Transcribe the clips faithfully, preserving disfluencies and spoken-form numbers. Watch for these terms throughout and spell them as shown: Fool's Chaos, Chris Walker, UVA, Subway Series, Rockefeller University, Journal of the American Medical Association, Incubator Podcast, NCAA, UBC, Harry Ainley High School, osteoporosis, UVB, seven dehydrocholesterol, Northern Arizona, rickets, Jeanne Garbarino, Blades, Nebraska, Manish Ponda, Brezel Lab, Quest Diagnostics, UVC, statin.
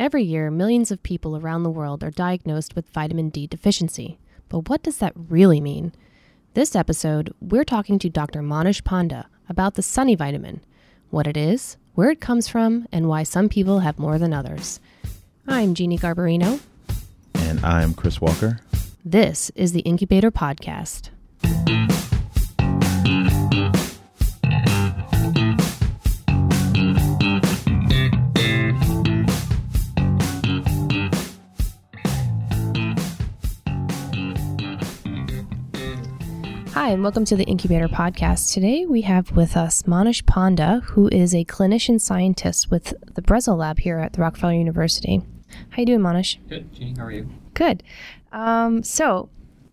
Every year, millions of people around the world are diagnosed with vitamin D deficiency. But what does that really mean? This episode, we're talking to Doctor Manish Ponda about the sunny vitamin, what it is, where it comes from, and why some people have more than others. I'm Jeanne Garbarino. And I'm Chris Walker. This is the Incubator Podcast. Hi, and welcome to the Incubator Podcast. Today we have with us Manish Ponda, who is a clinician scientist with the Brezel Lab here at the Rockefeller University. How you doing, Manish? Good, Jeanne. How are you? Good. Um, so,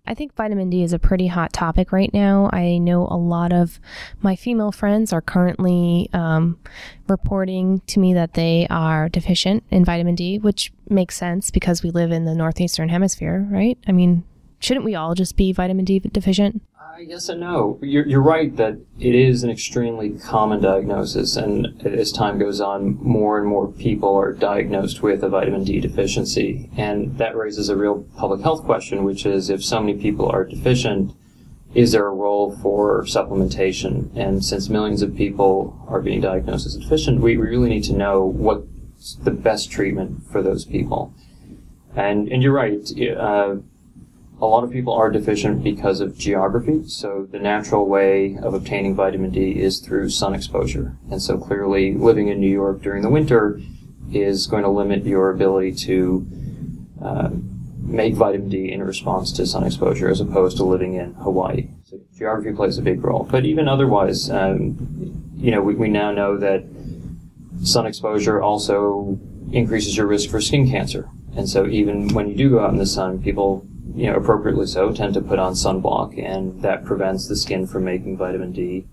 I think vitamin D is a pretty hot topic right now. I know a lot of my female friends are currently um, reporting to me that they are deficient in vitamin D, which makes sense because we live in the Northeastern Hemisphere, right? I mean, shouldn't we all just be vitamin D deficient? Uh, yes and no. You're, you're right that it is an extremely common diagnosis, and as time goes on, more and more people are diagnosed with a vitamin D deficiency, and that raises a real public health question, which is if so many people are deficient, is there a role for supplementation? And since millions of people are being diagnosed as deficient, we really need to know what's the best treatment for those people. And, and you're right. Uh, A lot of people are deficient because of geography, so the natural way of obtaining vitamin D is through sun exposure. And so clearly living in New York during the winter is going to limit your ability to uh, make vitamin D in response to sun exposure as opposed to living in Hawaii. So geography plays a big role. But even otherwise, um, you know, we, we now know that sun exposure also increases your risk for skin cancer. And so even when you do go out in the sun, people, you know, appropriately so, tend to put on sunblock, and that prevents the skin from making vitamin D.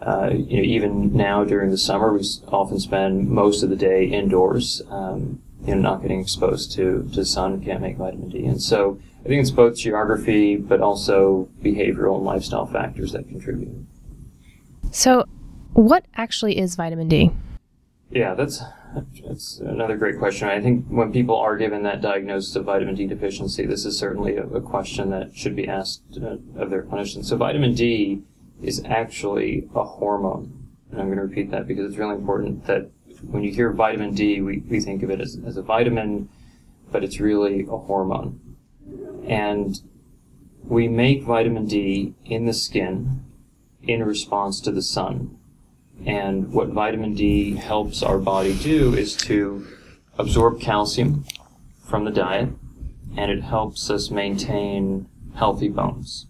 Uh, you know, even now during the summer, we often spend most of the day indoors, um, you know, not getting exposed to, to sun, can't make vitamin D. And so I think it's both geography, but also behavioral and lifestyle factors that contribute. So what actually is vitamin D? Yeah, that's... That's another great question. I think when people are given that diagnosis of vitamin D deficiency, this is certainly a, a question that should be asked uh, of their clinicians. So vitamin D is actually a hormone. And I'm going to repeat that because it's really important that when you hear vitamin D, we, we think of it as, as a vitamin, but it's really a hormone. And we make vitamin D in the skin in response to the sun. And what vitamin D helps our body do is to absorb calcium from the diet, and it helps us maintain healthy bones.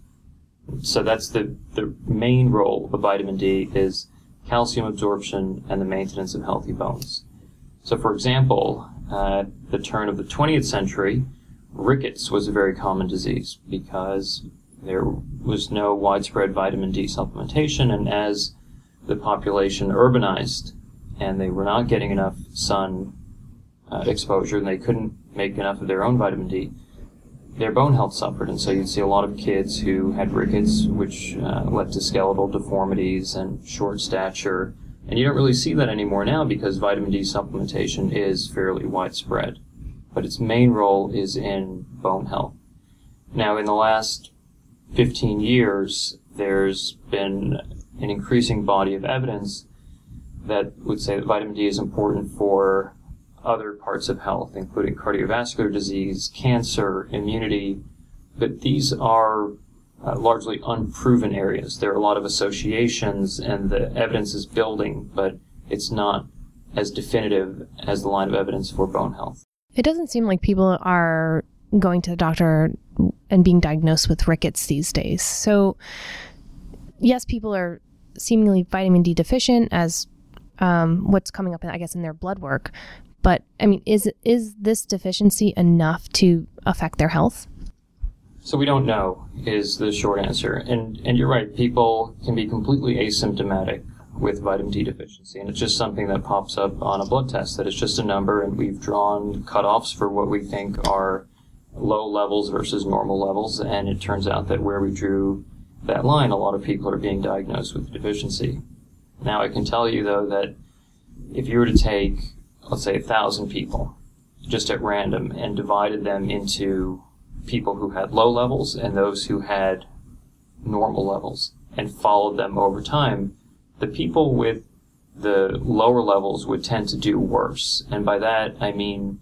So that's the, the main role of vitamin D is calcium absorption and the maintenance of healthy bones. So for example, at the turn of the twentieth century, rickets was a very common disease because there was no widespread vitamin D supplementation, and as the population urbanized and they were not getting enough sun uh, exposure and they couldn't make enough of their own vitamin D, their bone health suffered. And so you'd see a lot of kids who had rickets, which uh, led to skeletal deformities and short stature. And you don't really see that anymore now because vitamin D supplementation is fairly widespread. But its main role is in bone health. Now, in the last fifteen years, there's been an increasing body of evidence that would say that vitamin D is important for other parts of health, including cardiovascular disease, cancer, immunity, but these are uh, largely unproven areas. There are a lot of associations and the evidence is building, but it's not as definitive as the line of evidence for bone health. It doesn't seem like people are going to the doctor and being diagnosed with rickets these days. So yes, people are seemingly vitamin D deficient as um, what's coming up, in, I guess, in their blood work. But, I mean, is is this deficiency enough to affect their health? So we don't know is the short answer. And, and you're right, people can be completely asymptomatic with vitamin D deficiency. And it's just something that pops up on a blood test, that it's just a number, and we've drawn cutoffs for what we think are low levels versus normal levels. And it turns out that where we drew that line, a lot of people are being diagnosed with deficiency. Now, I can tell you, though, that if you were to take, let's say, a thousand people just at random and divided them into people who had low levels and those who had normal levels, and followed them over time. The people with the lower levels would tend to do worse, and by that I mean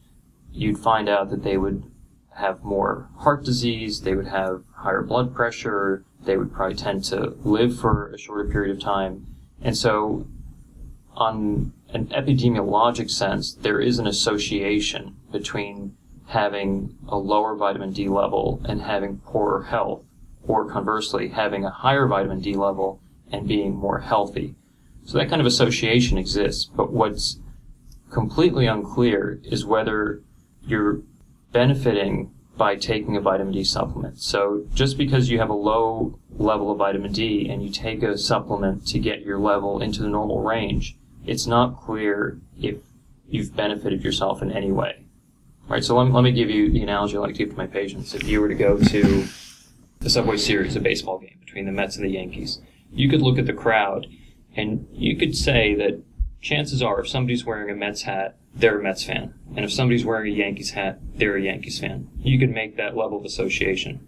you'd find out that they would have more heart disease, they would have higher blood pressure, they would probably tend to live for a shorter period of time. And so on an epidemiologic sense, there is an association between having a lower vitamin D level and having poorer health, or conversely, having a higher vitamin D level and being more healthy. So that kind of association exists, but what's completely unclear is whether you're benefiting by taking a vitamin D supplement. So just because you have a low level of vitamin D and you take a supplement to get your level into the normal range, it's not clear if you've benefited yourself in any way. All right, so let me, let me give you the analogy I like to give to my patients. If you were to go to the Subway Series, a baseball game between the Mets and the Yankees, you could look at the crowd and you could say that chances are if somebody's wearing a Mets hat, they're a Mets fan. And if somebody's wearing a Yankees hat, they're a Yankees fan. You could make that level of association.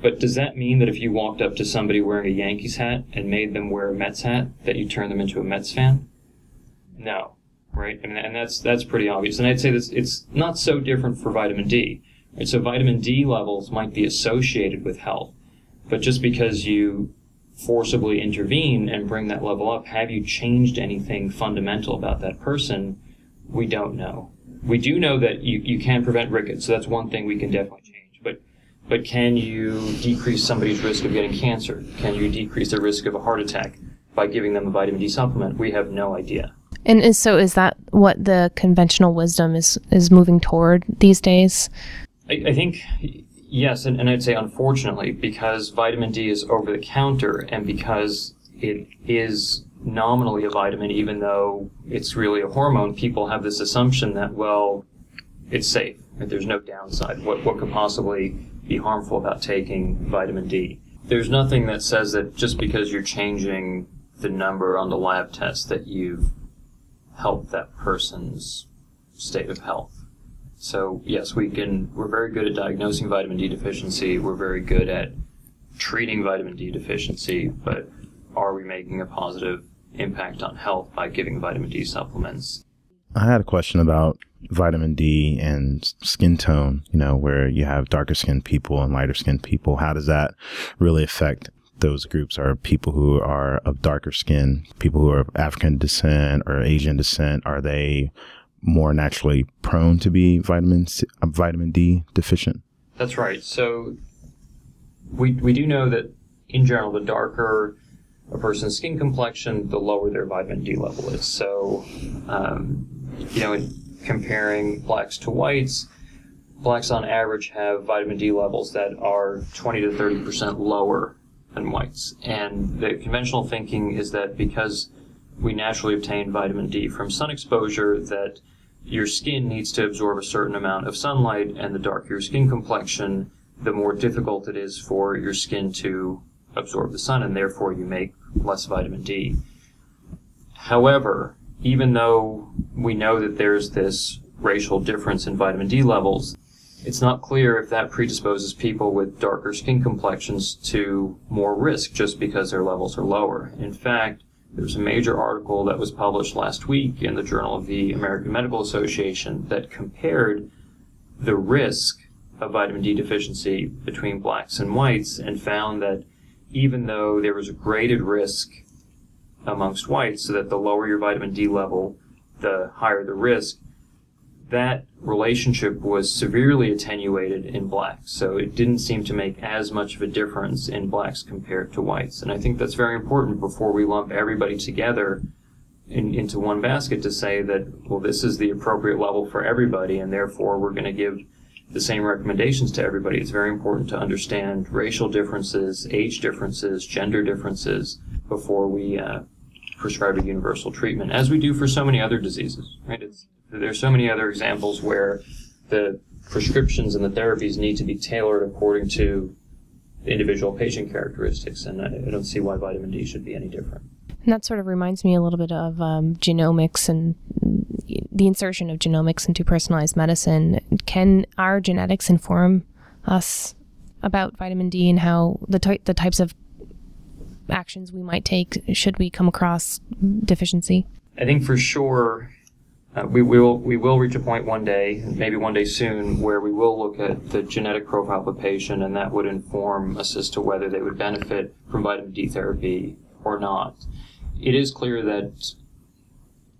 But does that mean that if you walked up to somebody wearing a Yankees hat and made them wear a Mets hat, that you turn them into a Mets fan? No, right? I mean, and that's that's pretty obvious. And I'd say this, it's not so different for vitamin D. Right? So vitamin D levels might be associated with health, but just because you forcibly intervene and bring that level up, have you changed anything fundamental about that person? We don't know. We do know that you, you can prevent rickets, so that's one thing we can definitely change. But but can you decrease somebody's risk of getting cancer? Can you decrease their risk of a heart attack by giving them a vitamin D supplement? We have no idea. And is, so is that what the conventional wisdom is, is moving toward these days? I, I think, yes, and, and I'd say unfortunately, because vitamin D is over-the-counter and because it is nominally a vitamin, even though it's really a hormone, people have this assumption that, well, it's safe, right? There's no downside. What, what could possibly be harmful about taking vitamin D? There's nothing that says that just because you're changing the number on the lab test that you've helped that person's state of health. So, yes, we can, we're very good at diagnosing vitamin D deficiency. We're very good at treating vitamin D deficiency, but are we making a positive impact on health by giving vitamin D supplements? I had a question about vitamin D and skin tone, you know, where you have darker skinned people and lighter skinned people. How does that really affect those groups? Are people who are of darker skin, people who are of African descent or Asian descent, are they more naturally prone to be vitamin C, vitamin D deficient? That's right. So we we do know that in general, the darker a person's skin complexion, the lower their vitamin D level is. So, um, you know, in comparing blacks to whites, blacks on average have vitamin D levels that are twenty to thirty percent lower than whites. And the conventional thinking is that because we naturally obtain vitamin D from sun exposure, that your skin needs to absorb a certain amount of sunlight, and the darker your skin complexion, the more difficult it is for your skin to absorb the sun, and therefore you make less vitamin D. However, even though we know that there's this racial difference in vitamin D levels, it's not clear if that predisposes people with darker skin complexions to more risk just because their levels are lower. In fact, there's a major article that was published last week in the Journal of the American Medical Association that compared the risk of vitamin D deficiency between blacks and whites and found that even though there was a graded risk amongst whites, so that the lower your vitamin D level, the higher the risk, that relationship was severely attenuated in blacks. So it didn't seem to make as much of a difference in blacks compared to whites. And I think that's very important before we lump everybody together in, into one basket to say that, well, this is the appropriate level for everybody, and therefore we're going to give the same recommendations to everybody. It's very important to understand racial differences, age differences, gender differences before we uh, prescribe a universal treatment, as we do for so many other diseases. Right? It's, there's so many other examples where the prescriptions and the therapies need to be tailored according to individual patient characteristics, and I, I don't see why vitamin D should be any different. And that sort of reminds me a little bit of um, genomics and the insertion of genomics into personalized medicine, can our genetics inform us about vitamin D and how the ty- the types of actions we might take should we come across deficiency? I think for sure uh, we will we will reach a point one day, maybe one day soon, where we will look at the genetic profile of a patient, and that would inform us as to whether they would benefit from vitamin D therapy or not. It is clear that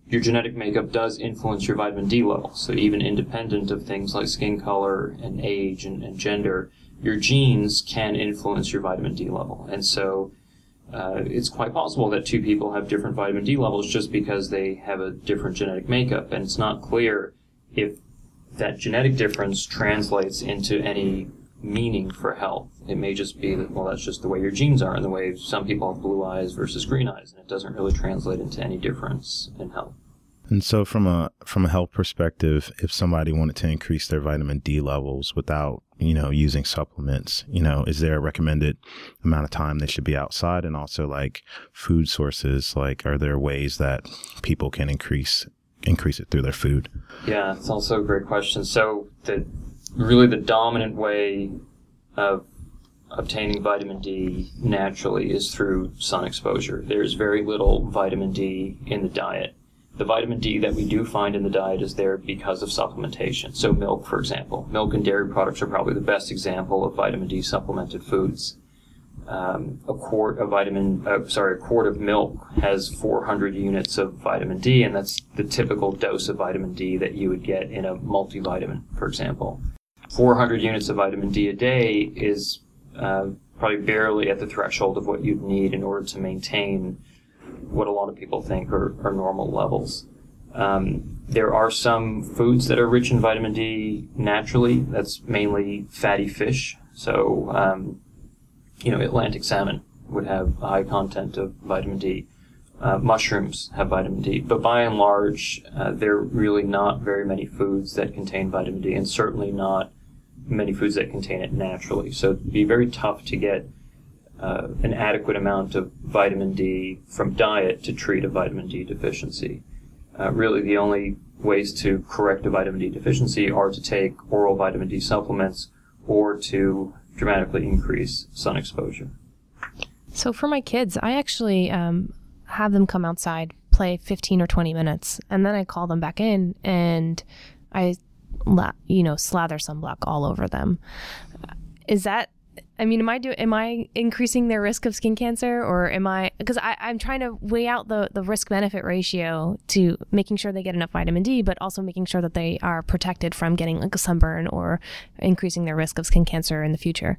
your genetic makeup does influence your vitamin D level, so even independent of things like skin color and age and, and gender, your genes can influence your vitamin D level. And so Uh, it's quite possible that two people have different vitamin D levels just because they have a different genetic makeup, and it's not clear if that genetic difference translates into any meaning for health. It may just be that, well, that's just the way your genes are and the way some people have blue eyes versus green eyes, and it doesn't really translate into any difference in health. And so from a from a health perspective, if somebody wanted to increase their vitamin D levels without, you know, using supplements, you know, is there a recommended amount of time they should be outside? And also, like, food sources, like, are there ways that people can increase increase it through their food? Yeah, it's also a great question. So the really the dominant way of obtaining vitamin D naturally is through sun exposure. There's very little vitamin D in the diet. The vitamin D that we do find in the diet is there because of supplementation. So milk, for example. Milk and dairy products are probably the best example of vitamin D supplemented foods. Um, a quart of vitamin, uh, sorry, a quart of milk has four hundred units of vitamin D, and that's the typical dose of vitamin D that you would get in a multivitamin, for example. four hundred units of vitamin D a day is uh, probably barely at the threshold of what you'd need in order to maintain what a lot of people think are, are normal levels. Um, there are some foods that are rich in vitamin D naturally. That's mainly fatty fish. So, um, you know, Atlantic salmon would have a high content of vitamin D. Uh, mushrooms have vitamin D. But by and large, uh, there are really not very many foods that contain vitamin D, and certainly not many foods that contain it naturally. So it'd be very tough to get Uh, an adequate amount of vitamin D from diet to treat a vitamin D deficiency. Uh, really, the only ways to correct a vitamin D deficiency are to take oral vitamin D supplements or to dramatically increase sun exposure. So for my kids, I actually um, have them come outside, play fifteen or twenty minutes, and then I call them back in and I, you know, slather sunblock all over them. Is that I mean, am I do? Am I increasing their risk of skin cancer, or am I? Because I'm trying to weigh out the, the risk benefit ratio to making sure they get enough vitamin D, but also making sure that they are protected from getting like a sunburn or increasing their risk of skin cancer in the future.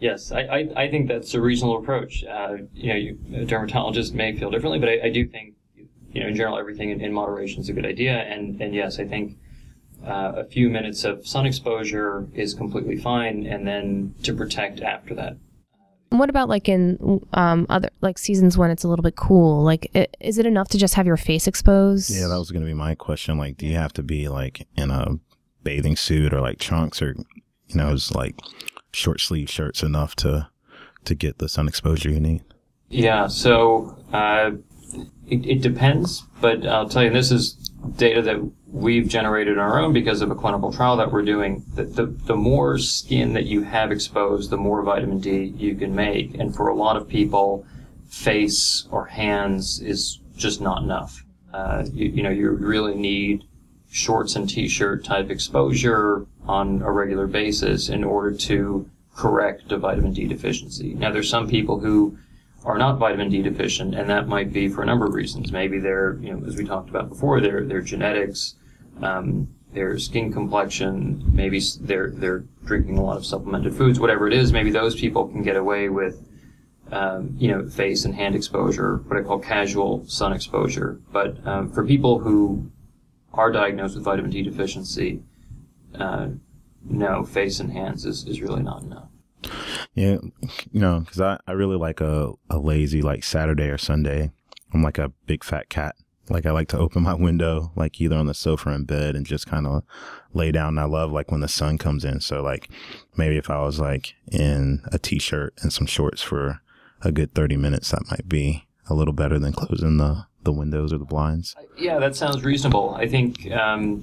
Yes, I I, I think that's a reasonable approach. Uh, you know, you, a dermatologist may feel differently, but I, I do think, you know, in general, everything in, in moderation is a good idea. And and yes, I think. Uh, a few minutes of sun exposure is completely fine, and then to protect after that. What about like in um, other like seasons when it's a little bit cool? Like, it, is it enough to just have your face exposed? Yeah, that was going to be my question. Like, do you have to be like in a bathing suit or like trunks, or, you know, is like short sleeve shirts enough to to get the sun exposure you need? Yeah, so uh, it, it depends, but I'll tell you, this is data that we've generated on our own because of a clinical trial that we're doing, that the, the more skin that you have exposed, the more vitamin D you can make. And for a lot of people, face or hands is just not enough. Uh, you, you know, you really need shorts and t-shirt type exposure on a regular basis in order to correct a vitamin D deficiency. Now, there's some people who are not vitamin D deficient, and that might be for a number of reasons. Maybe they're, you know, as we talked about before, their their genetics, um, their skin complexion, maybe they're they're drinking a lot of supplemented foods, whatever it is. Maybe those people can get away with, um, you know, face and hand exposure, what I call casual sun exposure. But um, for people who are diagnosed with vitamin D deficiency, uh, no, face and hands is, is really not enough. Yeah, you know, because I, I really like a, a lazy, like, Saturday or Sunday. I'm like a big fat cat. Like, I like to open my window, like, either on the sofa or in bed, and just kind of lay down. And I love, like, when the sun comes in. So, like, maybe if I was, like, in a T-shirt and some shorts for a good thirty minutes, that might be a little better than closing the, the windows or the blinds? Yeah, that sounds reasonable. I think, um,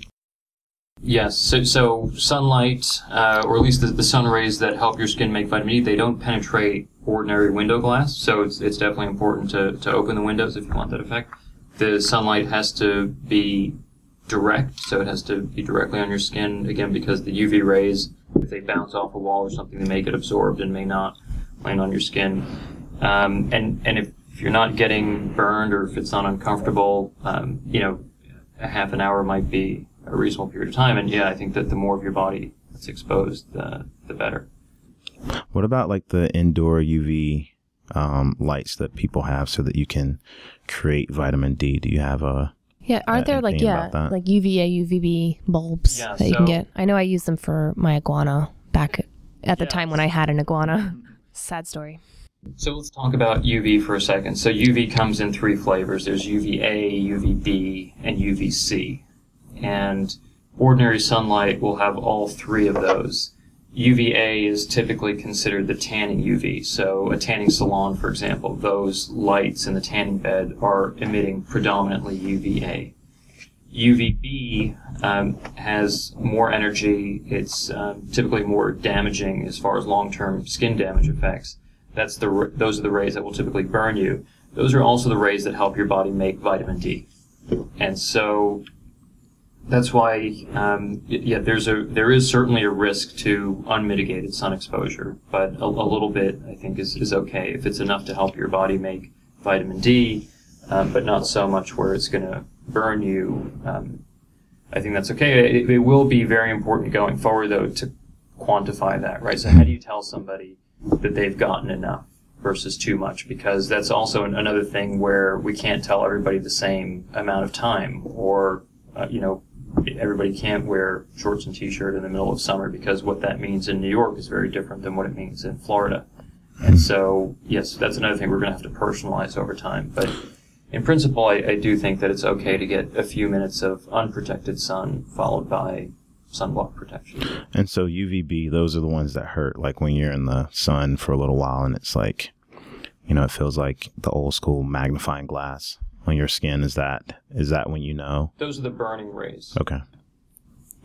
yes, so, so sunlight, uh, or at least the, the sun rays that help your skin make vitamin E, they don't penetrate ordinary window glass, so it's it's definitely important to, to open the windows if you want that effect. The sunlight has to be direct, so it has to be directly on your skin, again, because the U V rays, if they bounce off a wall or something, they may get absorbed and may not land on your skin. Um, and, and if you're not getting burned or if it's not uncomfortable, um, you know, a half an hour might be a reasonable period of time. And yeah, I think that the more of your body that's exposed, the, the better. What about like the indoor U V um, lights that people have so that you can create vitamin D? Do you have a... Yeah, aren't there like, yeah, like U V A, U V B bulbs yeah, that you so, can get? I know I used them for my iguana back at the yeah. time when I had an iguana. Sad story. So let's talk about U V for a second. So U V comes in three flavors. There's U V A, U V B, and U V C. And ordinary sunlight will have all three of those. U V A is typically considered the tanning U V. So a tanning salon, for example, those lights in the tanning bed are emitting predominantly U V A. U V B um, has more energy. It's um, typically more damaging as far as long-term skin damage effects. That's the those are the rays that will typically burn you. Those are also the rays that help your body make vitamin D. And so... That's why, um, yeah, there's a there is certainly a risk to unmitigated sun exposure, but a, a little bit I think is, is okay if it's enough to help your body make vitamin D, um, but not so much where it's going to burn you. Um, I think that's okay. It, it will be very important going forward though to quantify that, right? So how do you tell somebody that they've gotten enough versus too much? Because that's also an, another thing where we can't tell everybody the same amount of time, or uh, you know. Everybody can't wear shorts and t-shirt in the middle of summer because what that means in New York is very different than what it means in Florida. And so, yes, that's another thing we're going to have to personalize over time. But in principle, I, I do think that it's okay to get a few minutes of unprotected sun followed by sunblock protection. And so U V B, those are the ones that hurt, like when you're in the sun for a little while and it's like, you know, it feels like the old school magnifying glass on your skin. Is that is that when you know? Those are the burning rays. Okay.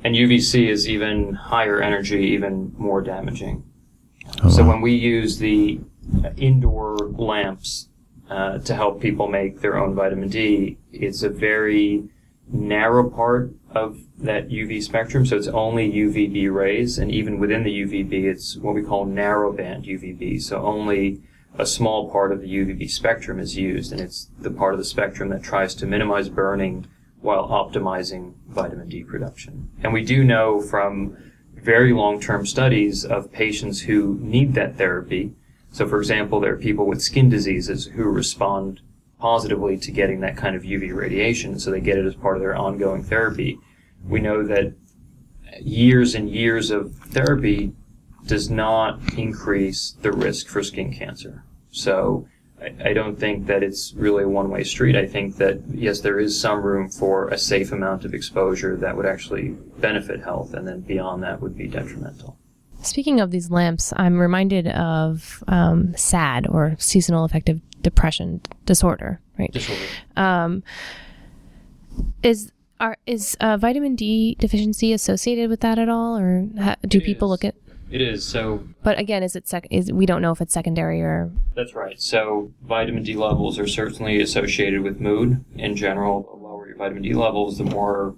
And U V C is even higher energy, even more damaging. Oh, so wow. When we use the indoor lamps uh, to help people make their own vitamin D, it's a very narrow part of that U V spectrum, so it's only U V B rays, and even within the U V B, it's what we call narrow band U V B, so only a small part of the U V B spectrum is used, and it's the part of the spectrum that tries to minimize burning while optimizing vitamin D production. And we do know from very long-term studies of patients who need that therapy. So, for example, there are people with skin diseases who respond positively to getting that kind of U V radiation, so they get it as part of their ongoing therapy. We know that years and years of therapy does not increase the risk for skin cancer. So I, I don't think that it's really a one-way street. I think that, yes, there is some room for a safe amount of exposure that would actually benefit health, and then beyond that would be detrimental. Speaking of these lamps, I'm reminded of um, S A D, or seasonal affective depression disorder, right? Disorder. Um, is... Are, is uh, vitamin D deficiency associated with that at all, or ha do it people is. look at? It is so. But again, is it sec? Is we don't know if it's secondary or. That's right. So vitamin D levels are certainly associated with mood in general. The lower your vitamin D levels, the more,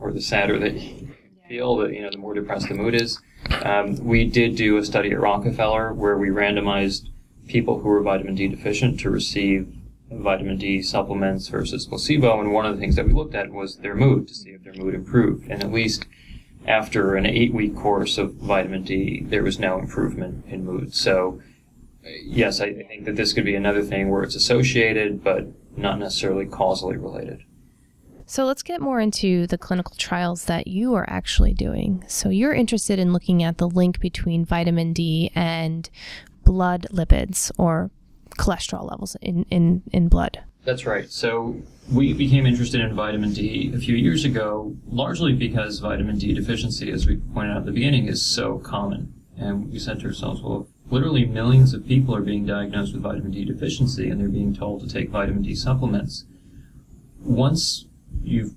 or the sadder that you feel, that you know, the more depressed the mood is. Um, we did do a study at Rockefeller where we randomized people who were vitamin D deficient to receive vitamin D supplements versus placebo, and one of the things that we looked at was their mood to see if their mood improved. And at least after an eight-week course of vitamin D, there was no improvement in mood. So, yes, I think that this could be another thing where it's associated, but not necessarily causally related. So let's get more into the clinical trials that you are actually doing. So you're interested in looking at the link between vitamin D and blood lipids, or cholesterol levels in, in, in blood. That's right. So we became interested in vitamin D a few years ago, largely because vitamin D deficiency, as we pointed out at the beginning, is so common. And we said to ourselves, well, if literally millions of people are being diagnosed with vitamin D deficiency, and they're being told to take vitamin D supplements. Once you've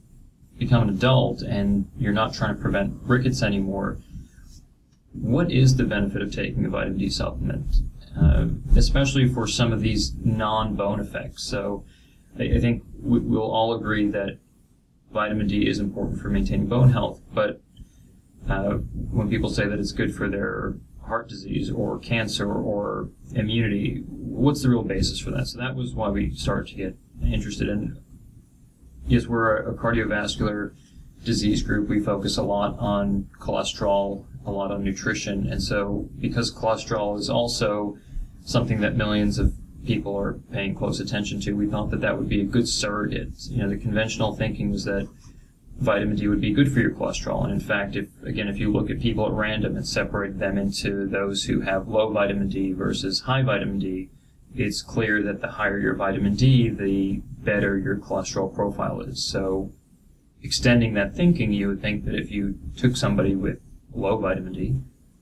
become an adult and you're not trying to prevent rickets anymore, what is the benefit of taking a vitamin D supplement, uh, especially for some of these non-bone effects? So I, I think we, we'll all agree that vitamin D is important for maintaining bone health, but uh, when people say that it's good for their heart disease or cancer or immunity, what's the real basis for that? So that was why we started to get interested in. Yes, we're a cardiovascular disease group. We focus a lot on cholesterol, a lot on nutrition. And so because cholesterol is also something that millions of people are paying close attention to, we thought that that would be a good surrogate. You know, the conventional thinking was that vitamin D would be good for your cholesterol. And in fact, if again, if you look at people at random and separate them into those who have low vitamin D versus high vitamin D, it's clear that the higher your vitamin D, the better your cholesterol profile is. So extending that thinking, you would think that if you took somebody with low vitamin D,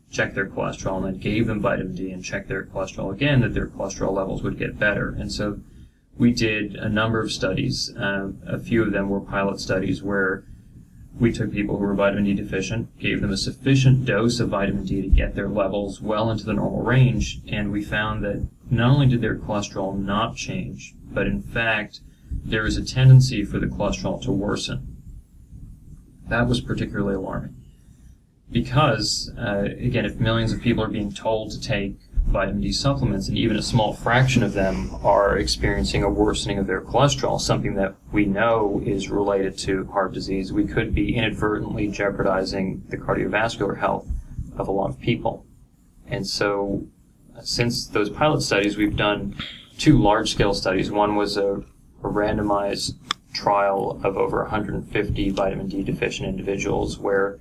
checked their cholesterol, and then gave them vitamin D and checked their cholesterol again, that their cholesterol levels would get better. And so we did a number of studies. Uh, a few of them were pilot studies where we took people who were vitamin D deficient, gave them a sufficient dose of vitamin D to get their levels well into the normal range, and we found that not only did their cholesterol not change, but in fact, there is a tendency for the cholesterol to worsen. That was particularly alarming because, uh, again, if millions of people are being told to take vitamin D supplements and even a small fraction of them are experiencing a worsening of their cholesterol, something that we know is related to heart disease, we could be inadvertently jeopardizing the cardiovascular health of a lot of people. And so since those pilot studies, we've done two large-scale studies. One was a, a randomized trial of over one hundred fifty vitamin D deficient individuals where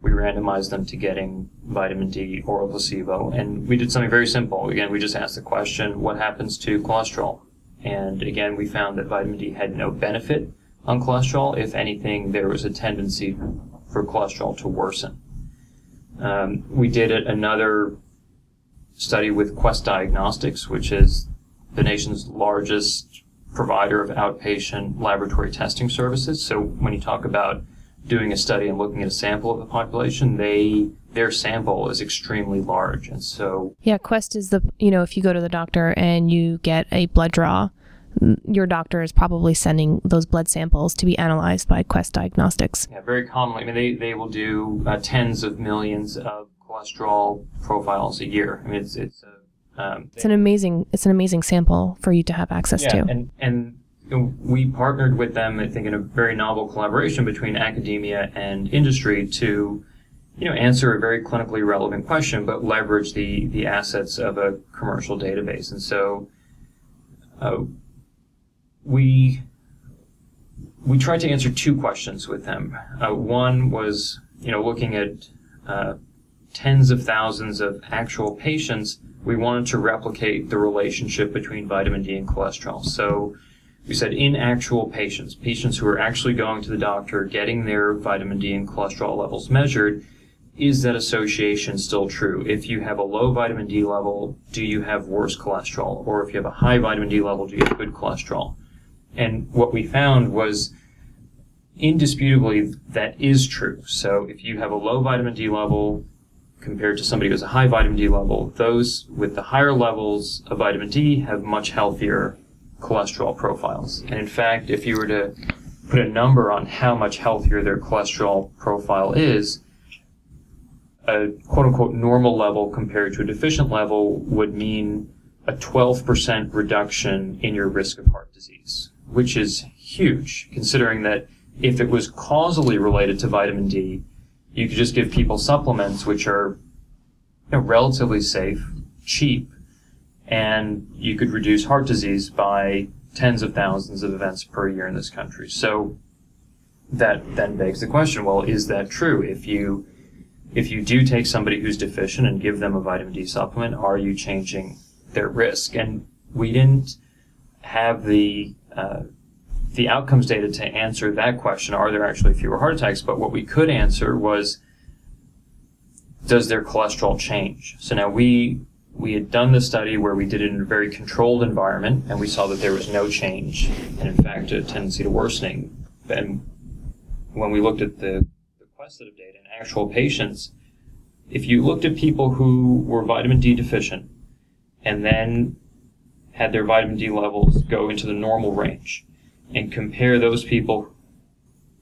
we randomized them to getting vitamin D or a placebo. And we did something very simple. Again, we just asked the question, what happens to cholesterol? And again, we found that vitamin D had no benefit on cholesterol. If anything, there was a tendency for cholesterol to worsen. Um, we did another study with Quest Diagnostics, which is the nation's largest provider of outpatient laboratory testing services. So when you talk about doing a study and looking at a sample of the population, they their sample is extremely large. And so yeah, Quest is the, you know, if you go to the doctor and you get a blood draw, your doctor is probably sending those blood samples to be analyzed by Quest Diagnostics. Yeah, very commonly. I mean, they, they will do uh, tens of millions of cholesterol profiles a year. I mean, it's it's a um, it's an amazing it's an amazing sample for you to have access yeah, to. and and we partnered with them, I think, in a very novel collaboration between academia and industry to, you know, answer a very clinically relevant question, but leverage the, the assets of a commercial database. And so uh, we we tried to answer two questions with them. Uh, one was, you know, looking at uh, tens of thousands of actual patients, we wanted to replicate the relationship between vitamin D and cholesterol. So we said in actual patients, patients who are actually going to the doctor, getting their vitamin D and cholesterol levels measured, is that association still true? If you have a low vitamin D level, do you have worse cholesterol? Or if you have a high vitamin D level, do you have good cholesterol? And what we found was indisputably that is true. So if you have a low vitamin D level compared to somebody who has a high vitamin D level, those with the higher levels of vitamin D have much healthier cholesterol profiles. And in fact, if you were to put a number on how much healthier their cholesterol profile is, a quote-unquote normal level compared to a deficient level would mean a twelve percent reduction in your risk of heart disease, which is huge, considering that if it was causally related to vitamin D, you could just give people supplements which are, you know, relatively safe, cheap, and you could reduce heart disease by tens of thousands of events per year in this country. So that then begs the question, well, is that true? If you if you do take somebody who's deficient and give them a vitamin D supplement, are you changing their risk? And we didn't have the uh, the outcomes data to answer that question, are there actually fewer heart attacks? But what we could answer was, does their cholesterol change? So now we we had done the study where we did it in a very controlled environment, and we saw that there was no change, and in fact a tendency to worsening. And when we looked at the quantitative data in actual patients, if you looked at people who were vitamin D deficient and then had their vitamin D levels go into the normal range, and compare those people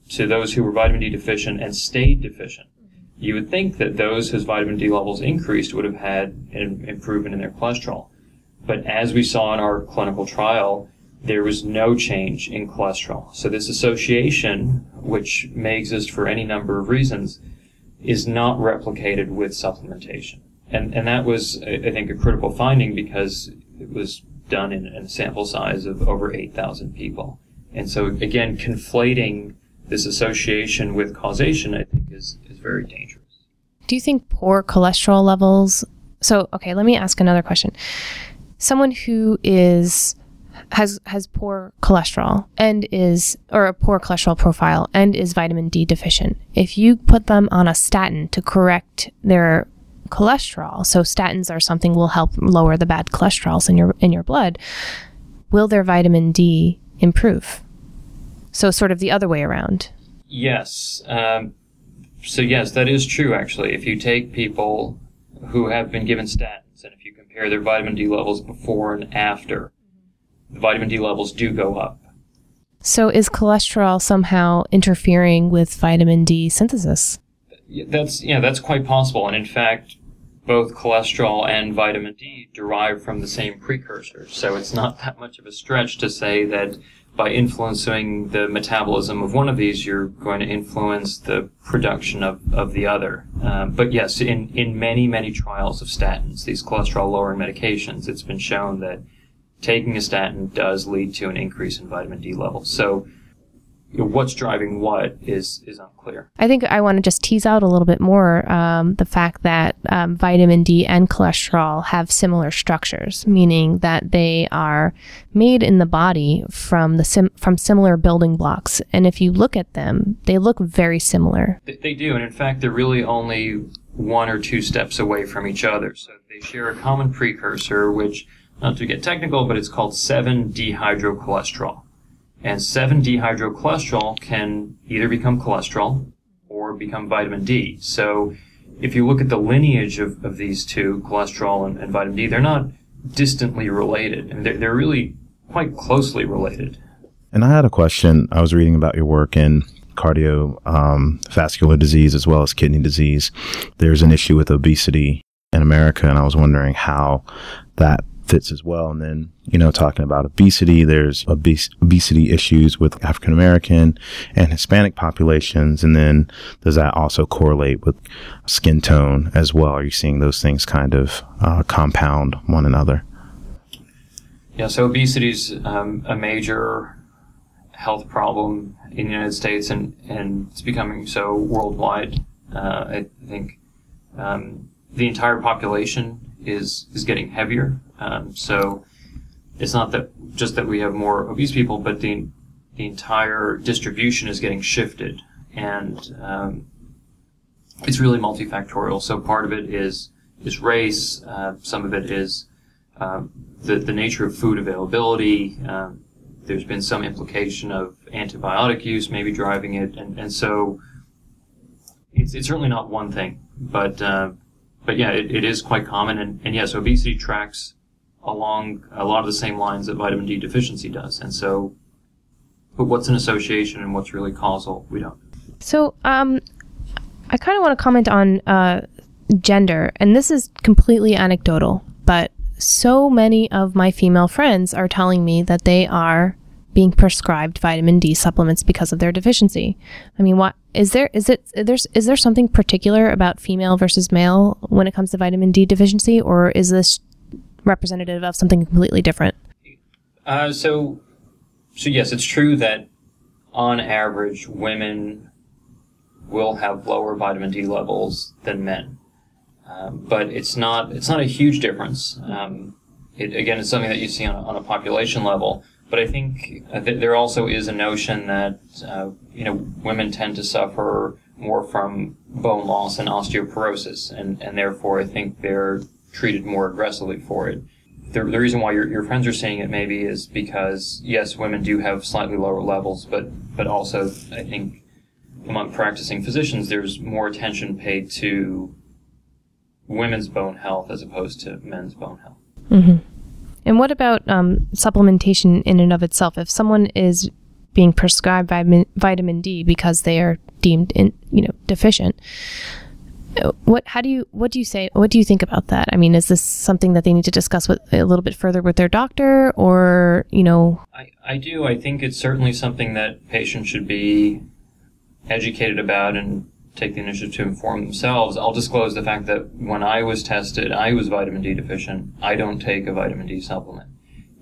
to those who were vitamin D deficient and stayed deficient, you would think that those whose vitamin D levels increased would have had an improvement in their cholesterol. But as we saw in our clinical trial, there was no change in cholesterol. So this association, which may exist for any number of reasons, is not replicated with supplementation. And and that was, I think, a critical finding because it was done in a sample size of over eight thousand people. And so, again, conflating this association with causation, I think, is, is very dangerous. Do you think poor cholesterol levels... So, okay, let me ask another question. Someone who is... has has poor cholesterol and is, or a poor cholesterol profile and is vitamin D deficient. If you put them on a statin to correct their cholesterol, so statins are something will help lower the bad cholesterols in your in your blood, will their vitamin D improve? So sort of the other way around. Yes. Um, so yes, that is true actually. If you take people who have been given statins and if you compare their vitamin D levels before and after, the vitamin D levels do go up. So is cholesterol somehow interfering with vitamin D synthesis? That's yeah, that's quite possible. And in fact, both cholesterol and vitamin D derive from the same precursor. So it's not that much of a stretch to say that by influencing the metabolism of one of these, you're going to influence the production of, of the other. Um, but yes, in, in many, many trials of statins, these cholesterol-lowering medications, it's been shown that taking a statin does lead to an increase in vitamin D levels. So you know, what's driving what is, is unclear. I think I want to just tease out a little bit more um, the fact that um, vitamin D and cholesterol have similar structures, meaning that they are made in the body from the sim- from similar building blocks. And if you look at them, they look very similar. They, they do. And in fact, they're really only one or two steps away from each other. So they share a common precursor, which... not to get technical, but it's called seven dehydrocholesterol. And seven dehydrocholesterol can either become cholesterol or become vitamin D. So if you look at the lineage of, of these two, cholesterol and, and vitamin D, they're not distantly related. I mean, they're, they're really quite closely related. And I had a question. I was reading about your work in cardiovascular um, vascular disease as well as kidney disease. There's an issue with obesity in America, and I was wondering how that fits as well. And then, you know, talking about obesity, there's obese, obesity issues with African American and Hispanic populations. And then does that also correlate with skin tone as well? Are you seeing those things kind of uh, compound one another? Yeah, so obesity is um, a major health problem in the United States, and, and it's becoming so worldwide. Uh, I think um, the entire population is is getting heavier. Um, so it's not that just that we have more obese people, but the the entire distribution is getting shifted, and um, it's really multifactorial. So part of it is is race. Uh, some of it is um, the the nature of food availability. Um, there's been some implication of antibiotic use maybe driving it, and, and so it's it's certainly not one thing, but uh, but yeah, it, it is quite common, and, and yes, obesity tracks along a lot of the same lines that vitamin D deficiency does. And so, but what's an association and what's really causal, we don't. So um, I kind of want to comment on uh, gender, and this is completely anecdotal, but so many of my female friends are telling me that they are being prescribed vitamin D supplements because of their deficiency. I mean, what is there, is it, is there, is there something particular about female versus male when it comes to vitamin D deficiency, or is this representative of something completely different? Uh, so, so yes, it's true that on average, women will have lower vitamin D levels than men. Um, but it's not, it's not a huge difference. Um, it, again, it's something that you see on a, on a population level. But I think th- there also is a notion that, uh, you know, women tend to suffer more from bone loss and osteoporosis. And, and therefore, I think their treated more aggressively for it. The, the reason why your, your friends are seeing it maybe is because, yes, women do have slightly lower levels, but, but also I think among practicing physicians, there's more attention paid to women's bone health as opposed to men's bone health. Mm-hmm. And what about um, supplementation in and of itself? If someone is being prescribed vitamin, vitamin D because they are deemed, in, you know, deficient, what? How do you? What do you say? What do you think about that? I mean, is this something that they need to discuss with a little bit further with their doctor, or you know? I, I do. I think it's certainly something that patients should be educated about and take the initiative to inform themselves. I'll disclose the fact that when I was tested, I was vitamin D deficient. I don't take a vitamin D supplement.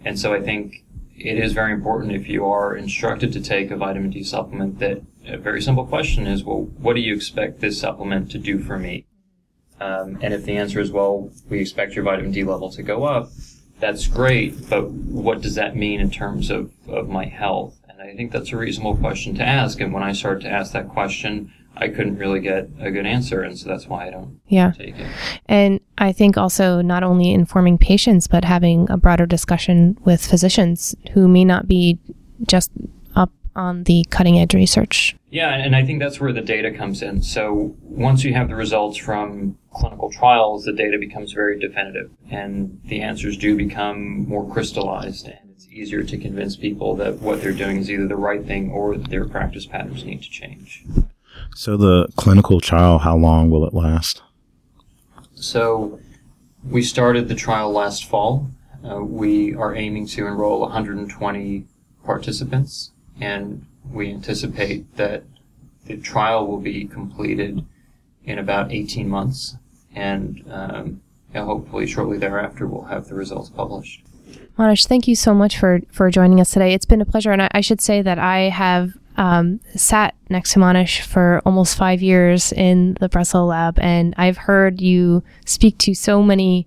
And so I think it is very important if you are instructed to take a vitamin D supplement that a very simple question is, well, what do you expect this supplement to do for me? Um, and if the answer is, well, we expect your vitamin D level to go up, that's great, but what does that mean in terms of, of my health? And I think that's a reasonable question to ask. And when I started to ask that question, I couldn't really get a good answer, and so that's why I don't yeah. take it. And I think also not only informing patients, but having a broader discussion with physicians who may not be just up on the cutting-edge research. Yeah, and I think that's where the data comes in. So once you have the results from clinical trials, the data becomes very definitive, and the answers do become more crystallized, and it's easier to convince people that what they're doing is either the right thing or their practice patterns need to change. So the clinical trial, how long will it last? So we started the trial last fall. Uh, we are aiming to enroll one hundred twenty participants, and we anticipate that the trial will be completed in about eighteen months, and um, yeah, hopefully shortly thereafter we'll have the results published. Manish, thank you so much for, for joining us today. It's been a pleasure, and I, I should say that I have Um, sat next to Manish for almost five years in the Brezel Lab, and I've heard you speak to so many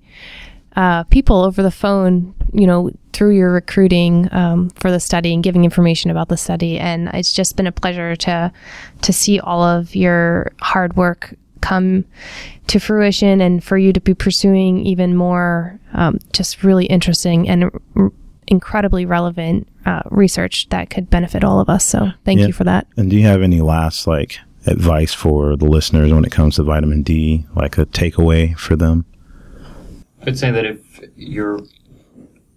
uh, people over the phone, you know, through your recruiting um, for the study and giving information about the study. And it's just been a pleasure to to see all of your hard work come to fruition, and for you to be pursuing even more um, just really interesting and r- incredibly relevant uh, research that could benefit all of us. So thank yeah. you for that. And do you have any last like advice for the listeners when it comes to vitamin D, like a takeaway for them? I would say that if you're,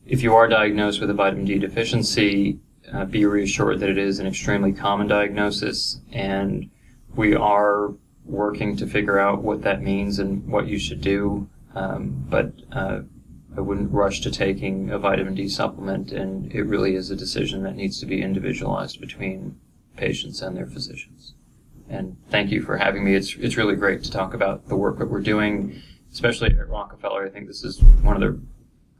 if you are diagnosed with a vitamin D deficiency, uh, be reassured that it is an extremely common diagnosis, and we are working to figure out what that means and what you should do. Um, but, uh, I wouldn't rush to taking a vitamin D supplement, and it really is a decision that needs to be individualized between patients and their physicians. And thank you for having me. It's it's really great to talk about the work that we're doing, especially at Rockefeller. I think this is one of the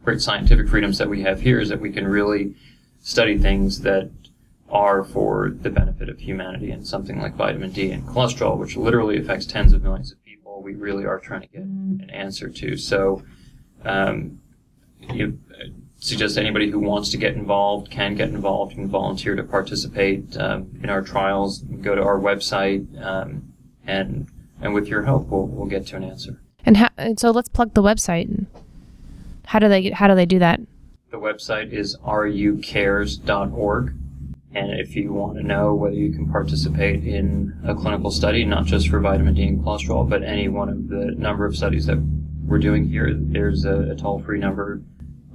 great scientific freedoms that we have here, is that we can really study things that are for the benefit of humanity, and something like vitamin D and cholesterol, which literally affects tens of millions of people, we really are trying to get an answer to. So um, You suggest anybody who wants to get involved can get involved. You can volunteer to participate um, in our trials. Go to our website, um, and and with your help, we'll we'll get to an answer. And, how, and so let's plug the website. How do they get, how do they do that? The website is r u cares dot org, and if you want to know whether you can participate in a clinical study, not just for vitamin D and cholesterol, but any one of the number of studies that we're doing here, there's a, a toll-free number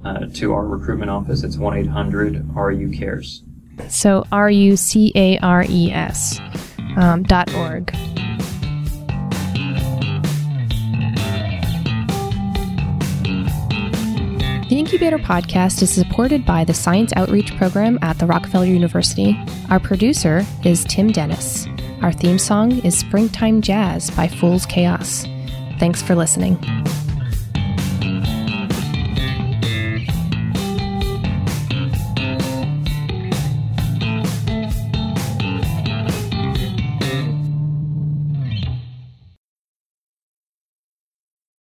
uh, to our recruitment office. It's one eight hundred R U cares. So R U C A R E S um, dot org. The Incubator Podcast is supported by the Science Outreach Program at the Rockefeller University. Our producer is Tim Dennis. Our theme song is Springtime Jazz by Fool's Chaos. Thanks for listening.